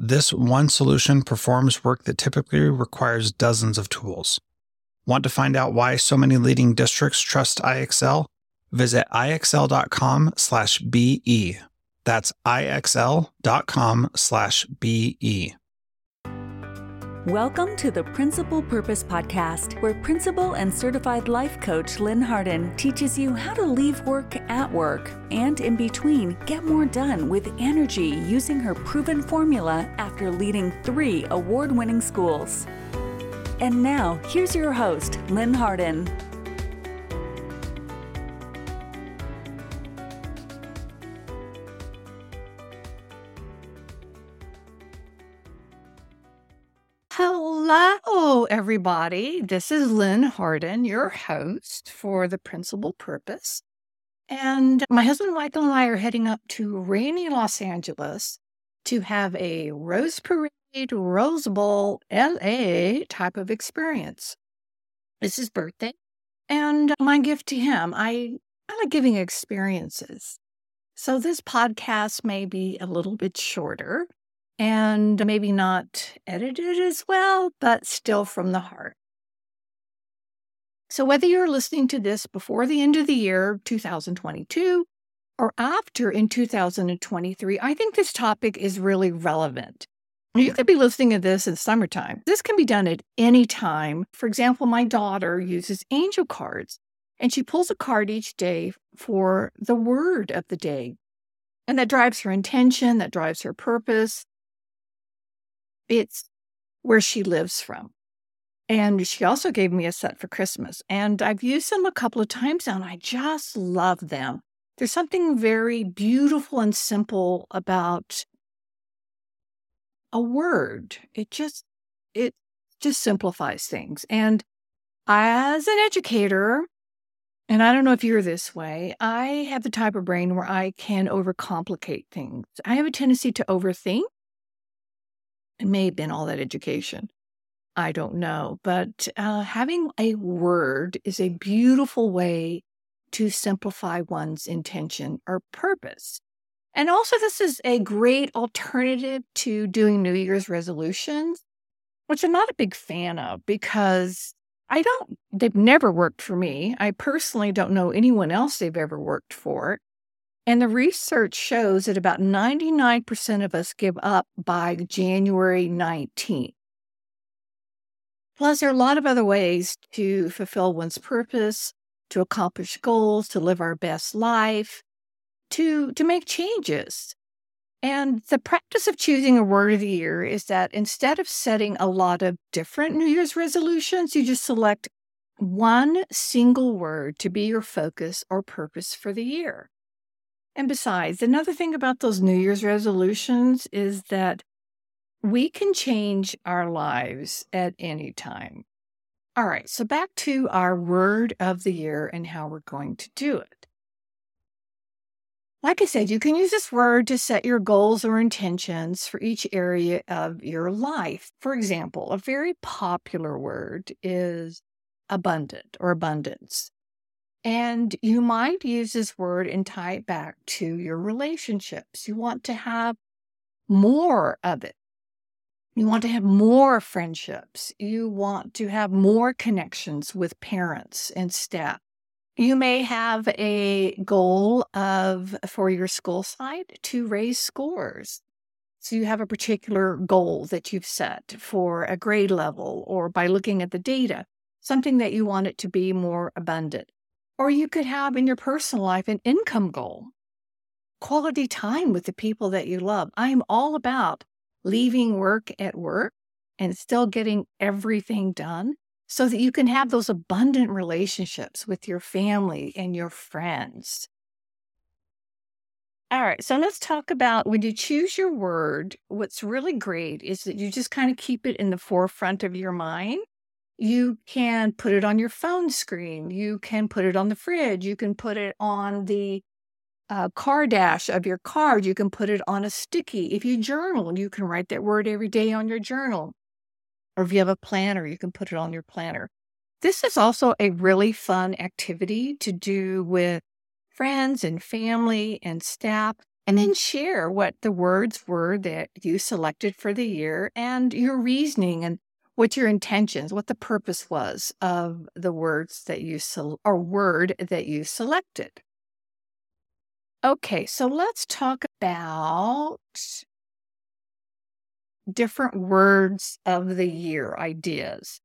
This one solution performs work that typically requires dozens of tools. Want to find out why so many leading districts trust IXL? Visit IXL.com/BE. That's IXL.com/BE. Welcome to the Principal Purpose Podcast, where Principal and Certified Life Coach Lynn Harden teaches you how to leave work at work and, in between, get more done with energy using her proven formula after leading 3 award-winning schools. And now, here's your host, Lynn Harden. Hello, everybody. This is Lynn Harden, your host for the Principal Purpose. And my husband Michael and I are heading up to rainy Los Angeles to have a Rose Parade, Rose Bowl, LA type of experience. It's his birthday. And my gift to him, I like giving experiences. So this podcast may be a little bit shorter. And maybe not edited as well, but still from the heart. So whether you're listening to this before the end of the year 2022 or after in 2023, I think this topic is really relevant. You could be listening to this in summertime. This can be done at any time. For example, my daughter uses angel cards, and she pulls a card each day for the word of the day. And that drives her intention, that drives her purpose. It's where she lives from. And she also gave me a set for Christmas. And I've used them a couple of times now, and I just love them. There's something very beautiful and simple about a word. It just simplifies things. And as an educator, and I don't know if you're this way, I have the type of brain where I can overcomplicate things. I have a tendency to overthink. It may have been all that education. I don't know. But having a word is a beautiful way to simplify one's intention or purpose. And also, this is a great alternative to doing New Year's resolutions, which I'm not a big fan of because they've never worked for me. I personally don't know anyone else they've ever worked for. And the research shows that about 99% of us give up by January 19th. Plus, there are a lot of other ways to fulfill one's purpose, to accomplish goals, to live our best life, to make changes. And the practice of choosing a word of the year is that instead of setting a lot of different New Year's resolutions, you just select one single word to be your focus or purpose for the year. And besides, another thing about those New Year's resolutions is that we can change our lives at any time. All right, so back to our word of the year and how we're going to do it. Like I said, you can use this word to set your goals or intentions for each area of your life. For example, a very popular word is abundant or abundance. And you might use this word and tie it back to your relationships. You want to have more of it. You want to have more friendships. You want to have more connections with parents and staff. You may have a goal for your school site to raise scores. So you have a particular goal that you've set for a grade level or by looking at the data, something that you want it to be more abundant. Or you could have in your personal life an income goal, quality time with the people that you love. I'm all about leaving work at work and still getting everything done so that you can have those abundant relationships with your family and your friends. All right. So let's talk about when you choose your word, what's really great is that you just kind of keep it in the forefront of your mind. You can put it on your phone screen. You can put it on the fridge. You can put it on the car dash of your car. You can put it on a sticky. If you journal, you can write that word every day on your journal. Or if you have a planner, you can put it on your planner. This is also a really fun activity to do with friends and family and staff, and then share what the words were that you selected for the year and your reasoning and what your intentions, what the purpose was of the words that you selected. Okay, so let's talk about different words of the year ideas.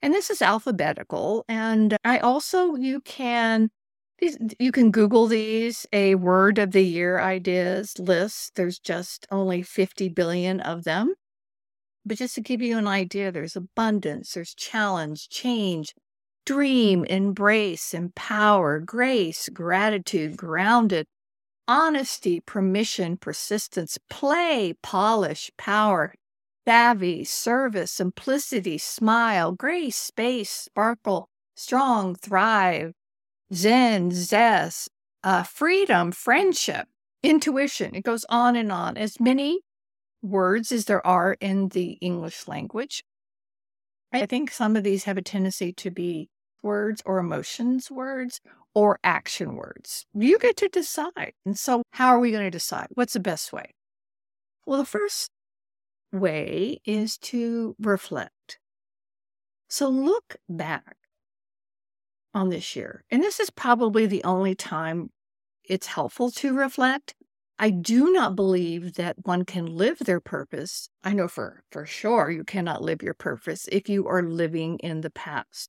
And this is alphabetical. And I also, you can Google these, a word of the year ideas list. There's just only 50 billion of them. But just to give you an idea, there's abundance, there's challenge, change, dream, embrace, empower, grace, gratitude, grounded, honesty, permission, persistence, play, polish, power, savvy, service, simplicity, smile, grace, space, sparkle, strong, thrive, zen, zest, freedom, friendship, intuition. It goes on and on. As many words as there are in the English language. I think some of these have a tendency to be words or emotions words or action words. You get to decide. And so how are we going to decide? What's the best way? Well, the first way is to reflect. So look back on this year. And this is probably the only time it's helpful to reflect. I do not believe that one can live their purpose. I know for sure you cannot live your purpose if you are living in the past.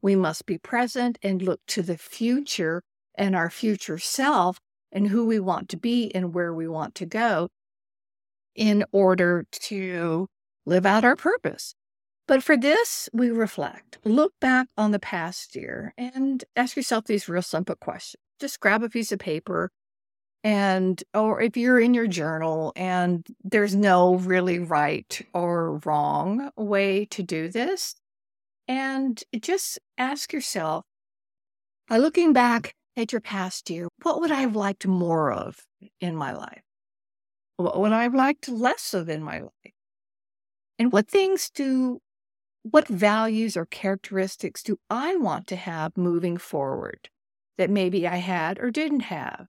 We must be present and look to the future and our future self and who we want to be and where we want to go in order to live out our purpose. But for this, we reflect. Look back on the past year and ask yourself these real simple questions. Just grab a piece of paper. And, or if you're in your journal, and there's no really right or wrong way to do this. And just ask yourself, by looking back at your past year, what would I have liked more of in my life? What would I have liked less of in my life? And what values or characteristics do I want to have moving forward that maybe I had or didn't have?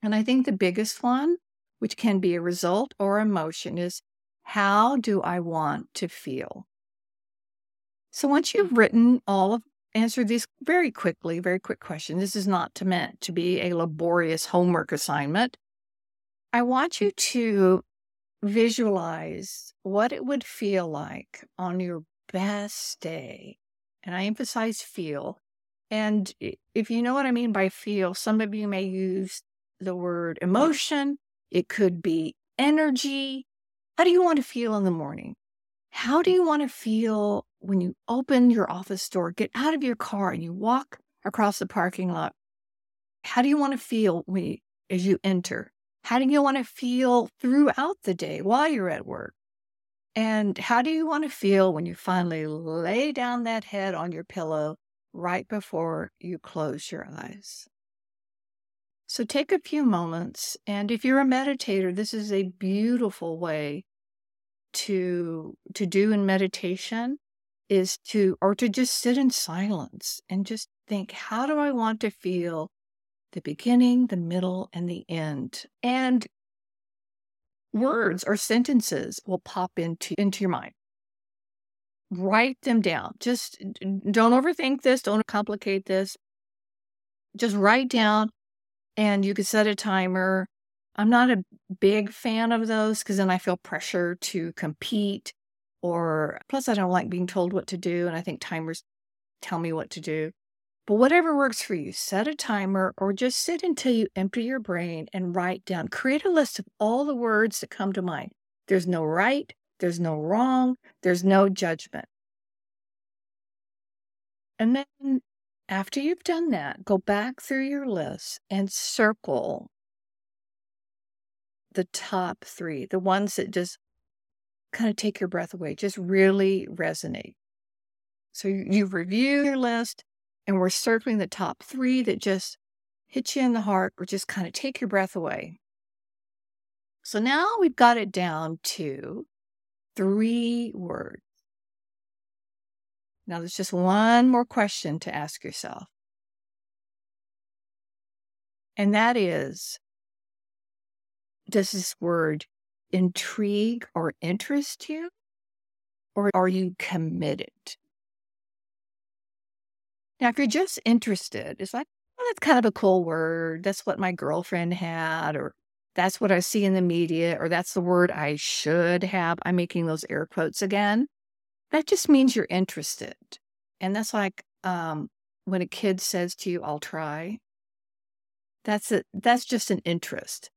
And I think the biggest one, which can be a result or emotion, is how do I want to feel? So once you've written answered these very quick questions, this is not meant to be a laborious homework assignment. I want you to visualize what it would feel like on your best day. And I emphasize feel. And if you know what I mean by feel, some of you may use the word emotion. It could be energy. How do you want to feel in the morning? How do you want to feel when you open your office door, get out of your car, and you walk across the parking lot? How do you want to feel as you enter? How do you want to feel throughout the day while you're at work? And how do you want to feel when you finally lay down that head on your pillow right before you close your eyes? So take a few moments, and if you're a meditator, this is a beautiful way to do in meditation, or to just sit in silence and just think, how do I want to feel the beginning, the middle, and the end? And words or sentences will pop into your mind. Write them down. Just don't overthink this. Don't complicate this. Just write down. And you can set a timer. I'm not a big fan of those because then I feel pressure to compete. Plus, I don't like being told what to do. And I think timers tell me what to do. But whatever works for you, set a timer or just sit until you empty your brain and write down. Create a list of all the words that come to mind. There's no right. There's no wrong. There's no judgment. And then After you've done that, go back through your list and circle the top three, the ones that just kind of take your breath away, just really resonate. So you've reviewed your list, and we're circling the top three that just hit you in the heart or just kind of take your breath away. So now we've got it down to 3 words. Now there's just one more question to ask yourself. And that is, does this word intrigue or interest you? Or are you committed? Now, if you're just interested, it's like, well, that's kind of a cool word. That's what my girlfriend had, or that's what I see in the media, or that's the word I should have. I'm making those air quotes again. That just means you're interested. And that's like when a kid says to you, I'll try. That's just an interest.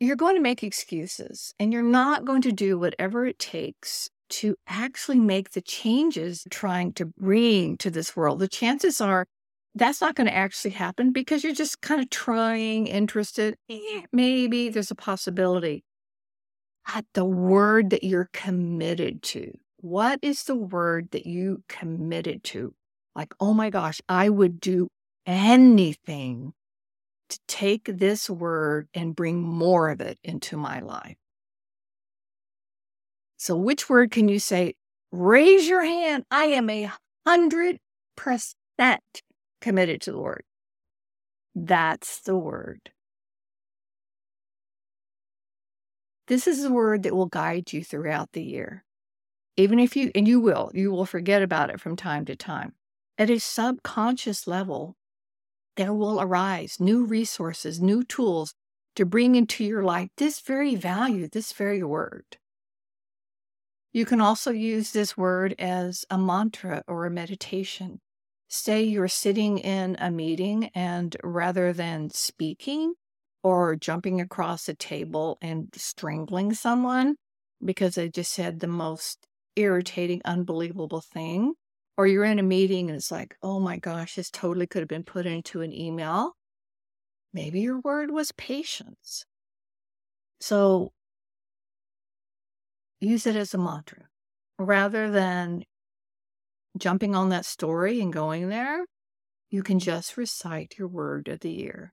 You're going to make excuses, and you're not going to do whatever it takes to actually make the changes trying to bring to this world. The chances are that's not going to actually happen because you're just kind of trying, interested. Maybe there's a possibility. At the word that you're committed to. What is the word that you committed to? Like, oh my gosh, I would do anything to take this word and bring more of it into my life. So which word can you say, raise your hand, I am 100% committed to the word. That's the word. This is the word that will guide you throughout the year. Even if you, and you will forget about it from time to time. At a subconscious level, there will arise new resources, new tools to bring into your life this very value, this very word. You can also use this word as a mantra or a meditation. Say you're sitting in a meeting, and rather than speaking, or jumping across a table and strangling someone because they just said the most irritating, unbelievable thing. Or you're in a meeting and it's like, oh my gosh, this totally could have been put into an email. Maybe your word was patience. So use it as a mantra. Rather than jumping on that story and going there, you can just recite your word of the year.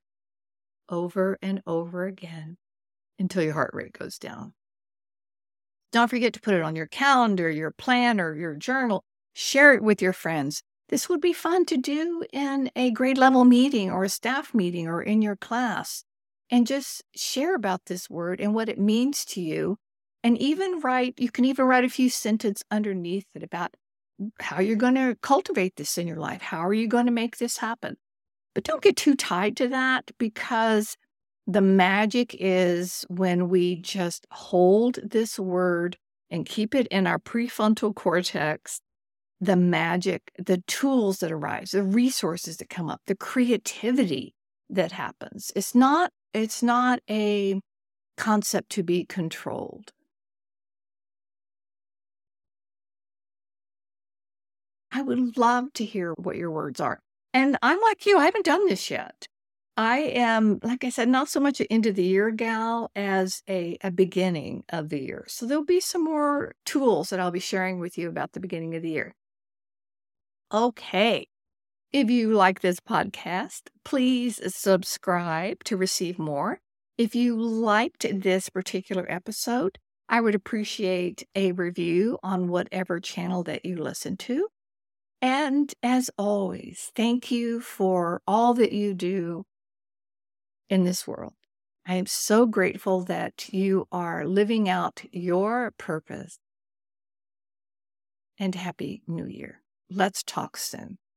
Over and over again until your heart rate goes down. Don't forget to put it on your calendar, your planner, your journal. Share it with your friends. This would be fun to do in a grade level meeting or a staff meeting or in your class. And just share about this word and what it means to you. And you can even write a few sentences underneath it about how you're going to cultivate this in your life. How are you going to make this happen? But don't get too tied to that, because the magic is when we just hold this word and keep it in our prefrontal cortex, the magic, the tools that arise, the resources that come up, the creativity that happens. It's not a concept to be controlled. I would love to hear what your words are. And I'm like you, I haven't done this yet. I am, like I said, not so much an end of the year gal as a beginning of the year. So there'll be some more tools that I'll be sharing with you about the beginning of the year. Okay. If you like this podcast, please subscribe to receive more. If you liked this particular episode, I would appreciate a review on whatever channel that you listen to. And as always, thank you for all that you do in this world. I am so grateful that you are living out your purpose. And Happy New Year. Let's talk soon.